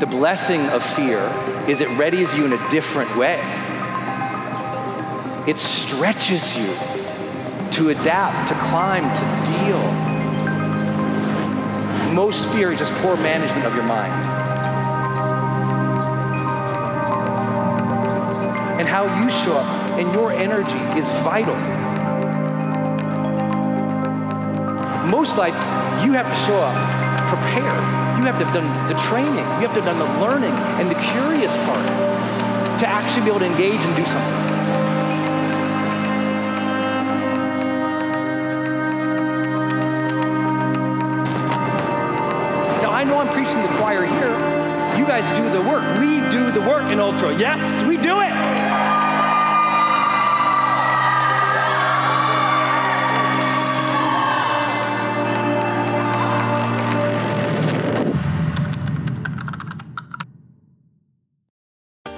The blessing of fear is it readies you in a different way. It stretches you to adapt, to climb, to deal. Most fear is just poor management of your mind. And how you show up and your energy is vital. Most life, you have to show up prepared. You have to have done the training. You have to have done the learning and the curious part to actually be able to engage and do something. Now, I know I'm preaching the choir here. You guys do the work. We do the work in Ultra. Yes, we do it.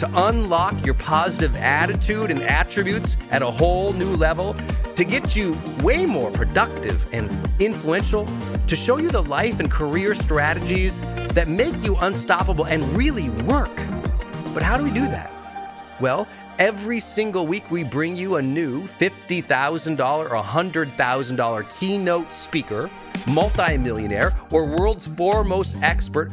to unlock your positive attitude and attributes at a whole new level, to get you way more productive and influential, to show you the life and career strategies that make you unstoppable and really work. But how do we do that? Well, every single week we bring you a new $50,000 or $100,000 keynote speaker, multi-millionaire, or world's foremost expert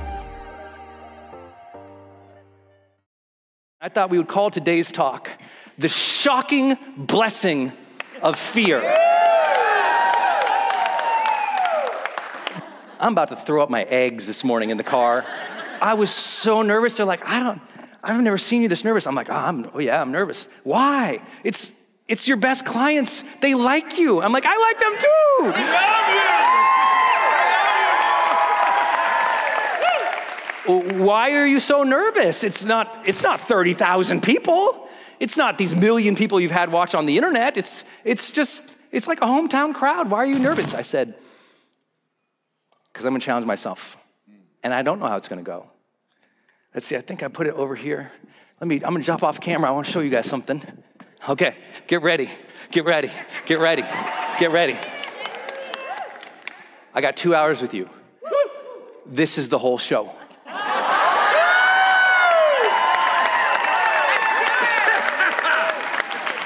I thought we would call today's talk The Shocking Blessing of Fear. I'm about to throw up my eggs this morning in the car. I was so nervous. They're like, I've never seen you this nervous. I'm like, I'm nervous. Why? It's your best clients. They like you. I'm like, I like them too. We love you. Why are you so nervous? It's not 30,000 people. It's not these million people you've had watch on the internet. It's like a hometown crowd. Why are you nervous? I said, because I'm gonna challenge myself. And I don't know how it's gonna go. Let's see, I think I put it over here. I'm gonna drop off camera. I wanna show you guys something. Okay, get ready. I got 2 hours with you. This is the whole show.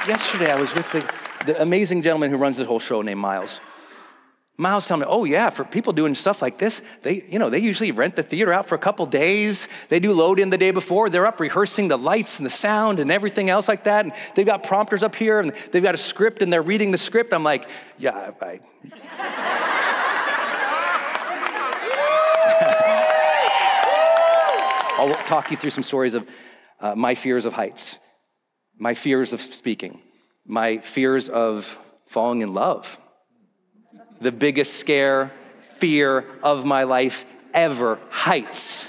Yesterday, I was with the amazing gentleman who runs the whole show named Miles. Miles told me, oh yeah, for people doing stuff like this, they usually rent the theater out for a couple days. They do load in the day before. They're up rehearsing the lights and the sound and everything else like that. And they've got prompters up here and they've got a script and they're reading the script. I'm like, yeah, I'll talk you through some stories of my fears of heights, my fears of speaking, my fears of falling in love. The biggest fear of my life ever, heights.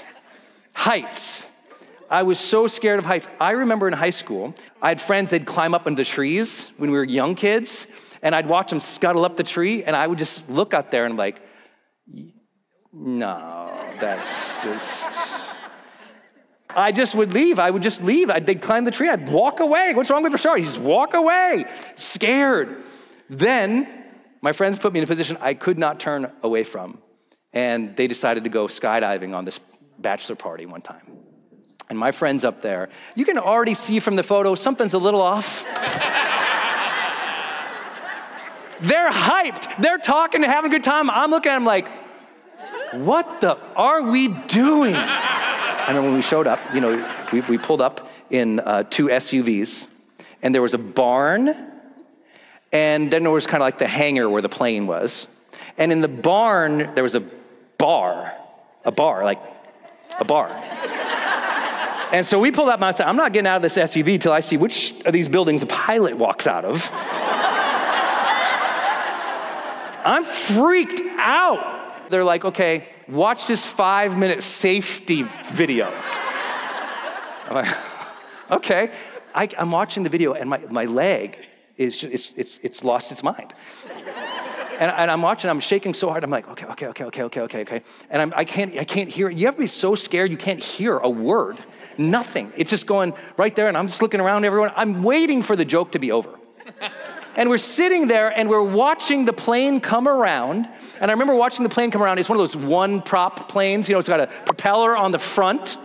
I was so scared of heights. I remember in high school, I had friends, they'd climb up into the trees when we were young kids, and I'd watch them scuttle up the tree, and I would just look out there and I'm like, no, that's just... I just would leave. They'd climb the tree. I'd walk away. What's wrong with the shower? You just walk away, scared. Then my friends put me in a position I could not turn away from. And they decided to go skydiving on this bachelor party one time. And my friend's up there. You can already see from the photo, something's a little off. They're hyped. They're talking and having a good time. I'm looking at them like, what the are we doing? I remember when we showed up, we pulled up in 2 SUVs, and there was a barn, and then there was kind of like the hangar where the plane was. And in the barn, there was a bar. And so we pulled up, and I said, I'm not getting out of this SUV till I see which of these buildings the pilot walks out of. I'm freaked out. They're like, okay, watch this 5-minute safety video. I'm like, okay. I'm watching the video and my leg is just, it's lost its mind. And I'm watching, I'm shaking so hard. I'm like, okay. And I can't hear it. You ever be so scared you can't hear a word? Nothing. It's just going right there and I'm just looking around everyone. I'm waiting for the joke to be over. And we're sitting there and we're watching the plane come around. And I remember watching the plane come around. It's one of those one-prop planes. It's got a propeller on the front.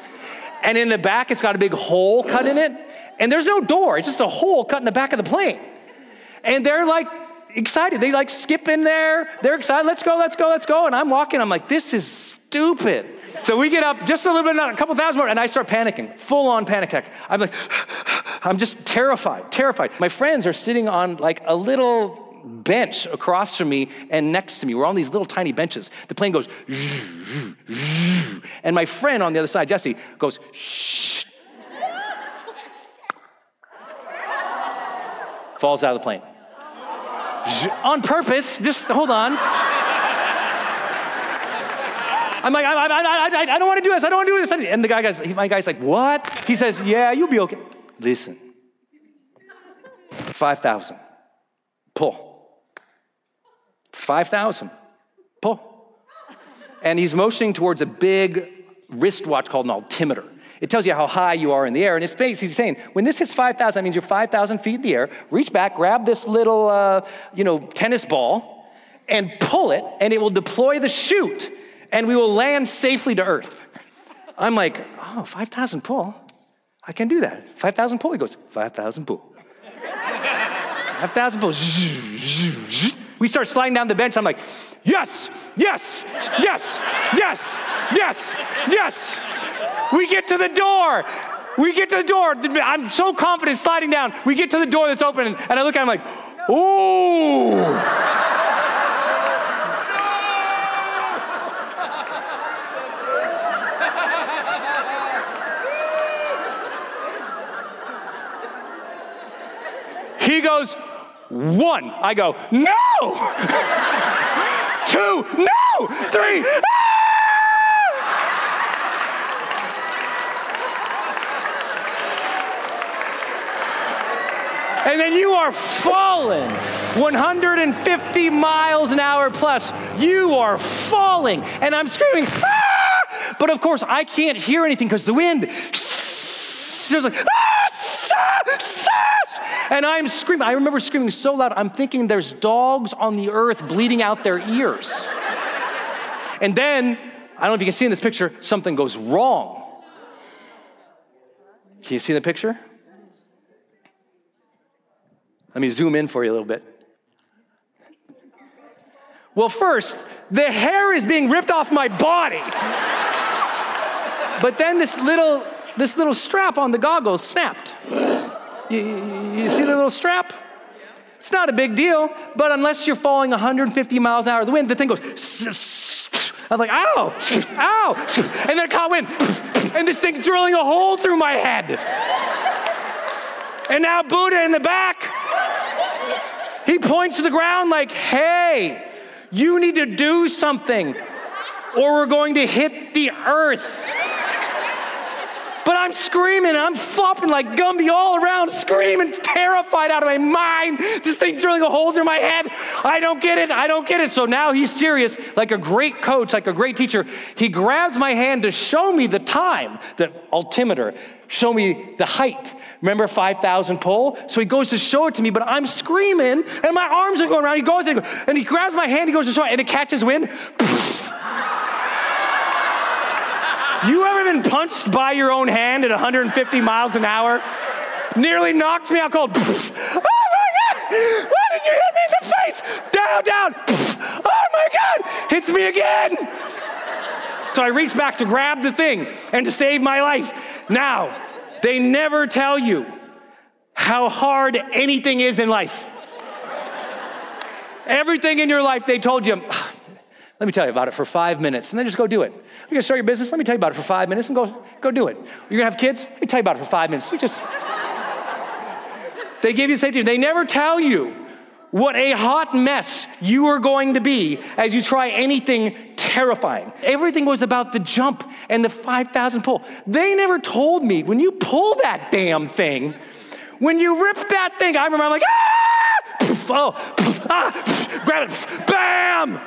And in the back, it's got a big hole cut in it. And there's no door. It's just a hole cut in the back of the plane. And they're like excited. They like skip in there. They're excited. Let's go. And I'm walking. I'm like, this is stupid. So we get up just a little bit, a couple thousand more, and I start panicking. Full-on panic attack. I'm like... I'm just terrified. My friends are sitting on like a little bench across from me and next to me. We're on these little tiny benches. The plane goes, and my friend on the other side, Jesse, goes, shh. Falls out of the plane. On purpose, just hold on. I'm like, I don't want to do this. And the my guy's like, what? He says, yeah, you'll be okay. Listen, 5,000, pull. 5,000, pull. And he's motioning towards a big wristwatch called an altimeter. It tells you how high you are in the air. And it's basically saying, when this is 5,000, that means you're 5,000 feet in the air. Reach back, grab this little, tennis ball and pull it, and it will deploy the chute, and we will land safely to Earth. I'm like, 5,000 pull. I can do that. 5,000 pull. He goes, 5,000 pull. 5,000 pull. We start sliding down the bench. I'm like, yes. We get to the door. I'm so confident sliding down. We get to the door that's open, and I look at him like, ooh. He goes, 1. I go, no! 2, no! 3, ah! and then you are falling 150 miles an hour plus. You are falling, and I'm screaming, ah! But of course I can't hear anything because the wind, there's like, ah! And I'm screaming. I remember screaming so loud, I'm thinking there's dogs on the earth bleeding out their ears. And then, I don't know if you can see in this picture, something goes wrong. Can you see the picture? Let me zoom in for you a little bit. Well, first, the hair is being ripped off my body. But then this little strap on the goggles snapped. You see the little strap? It's not a big deal, but unless you're falling 150 miles an hour of the wind, the thing goes, I'm like, ow, ow, and then it caught wind, and this thing's drilling a hole through my head. And now Buddha in the back, he points to the ground like, hey, you need to do something or we're going to hit the earth. But I'm screaming, I'm flopping like Gumby all around, screaming, terrified out of my mind. This thing's drilling a hole through my head. I don't get it. So now he's serious, like a great coach, like a great teacher. He grabs my hand to show me the time, the altimeter, show me the height. Remember 5,000 pole? So he goes to show it to me, but I'm screaming, and my arms are going around. He goes and he grabs my hand, he goes to show it, and it catches wind. You ever been punched by your own hand at 150 miles an hour? Nearly knocks me out cold. Poof. Oh my God, why did you hit me in the face? Down. Poof. Oh my God, hits me again. So I reach back to grab the thing and to save my life. Now, they never tell you how hard anything is in life. Everything in your life, they told you, let me tell you about it for 5 minutes, and then just go do it. You're gonna start your business, let me tell you about it for 5 minutes, and go do it. You're gonna have kids, let me tell you about it for 5 minutes. You just, they give you safety. They never tell you what a hot mess you are going to be as you try anything terrifying. Everything was about the jump and the 5,000 pull. They never told me, when you pull that damn thing, when you rip that thing, I remember I'm like, ah! Poof, oh, poof, ah, poof, grab it, poof, bam!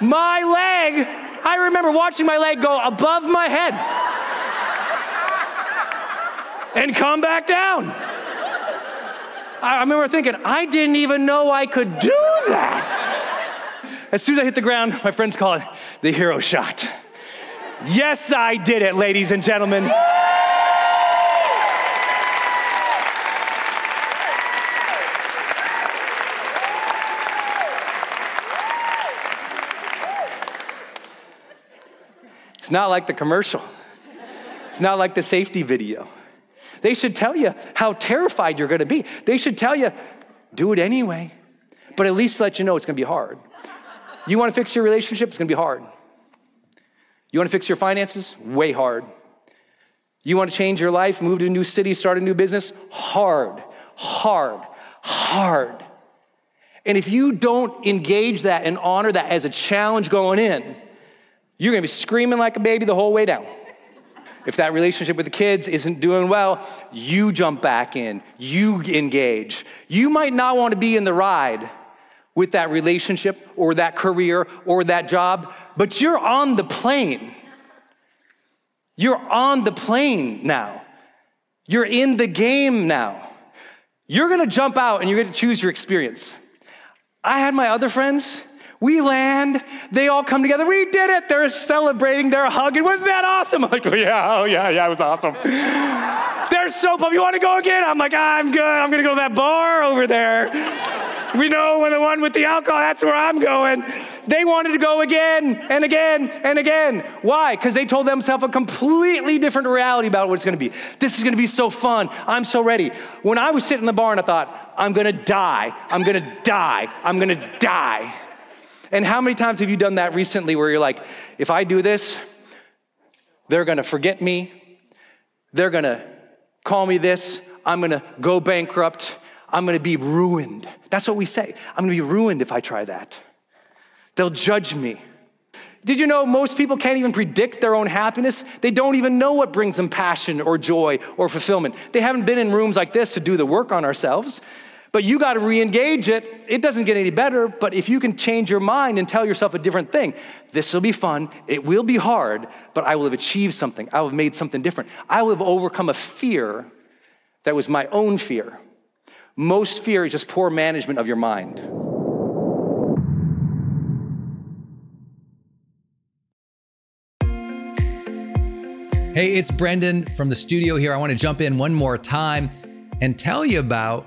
My leg, I remember watching my leg go above my head and come back down. I remember thinking, I didn't even know I could do that. As soon as I hit the ground, my friends call it the hero shot. Yes, I did it, ladies and gentlemen. It's not like the commercial. It's not like the safety video. They should tell you how terrified you're gonna be. They should tell you, do it anyway, but at least let you know it's gonna be hard. You wanna fix your relationship? It's gonna be hard. You wanna fix your finances? Way hard. You wanna change your life, move to a new city, start a new business? Hard. And if you don't engage that and honor that as a challenge going in, you're gonna be screaming like a baby the whole way down. If that relationship with the kids isn't doing well, you jump back in, you engage. You might not wanna be in the ride with that relationship or that career or that job, but you're on the plane. You're on the plane now. You're in the game now. You're gonna jump out and you're gonna choose your experience. I had my other friends, we land, they all come together, we did it, they're celebrating, they're hugging, wasn't that awesome? I'm like, oh yeah, it was awesome. They're so pumped, you wanna go again? I'm like, I'm good, I'm gonna go to that bar over there. We know when the one with the alcohol, that's where I'm going. They wanted to go again and again and again. Why? Because they told themselves a completely different reality about what it's gonna be. This is gonna be so fun. I'm so ready. When I was sitting in the bar and I thought, I'm gonna die. And how many times have you done that recently where you're like, if I do this, they're gonna forget me, they're gonna call me this, I'm gonna go bankrupt, I'm gonna be ruined. That's what we say. I'm gonna be ruined if I try that. They'll judge me. Did you know most people can't even predict their own happiness? They don't even know what brings them passion or joy or fulfillment. They haven't been in rooms like this to do the work on ourselves, but you got to re-engage it. It doesn't get any better, but if you can change your mind and tell yourself a different thing, this will be fun, it will be hard, but I will have achieved something. I will have made something different. I will have overcome a fear that was my own fear. Most fear is just poor management of your mind. Hey, it's Brendon from the studio here. I want to jump in one more time and tell you about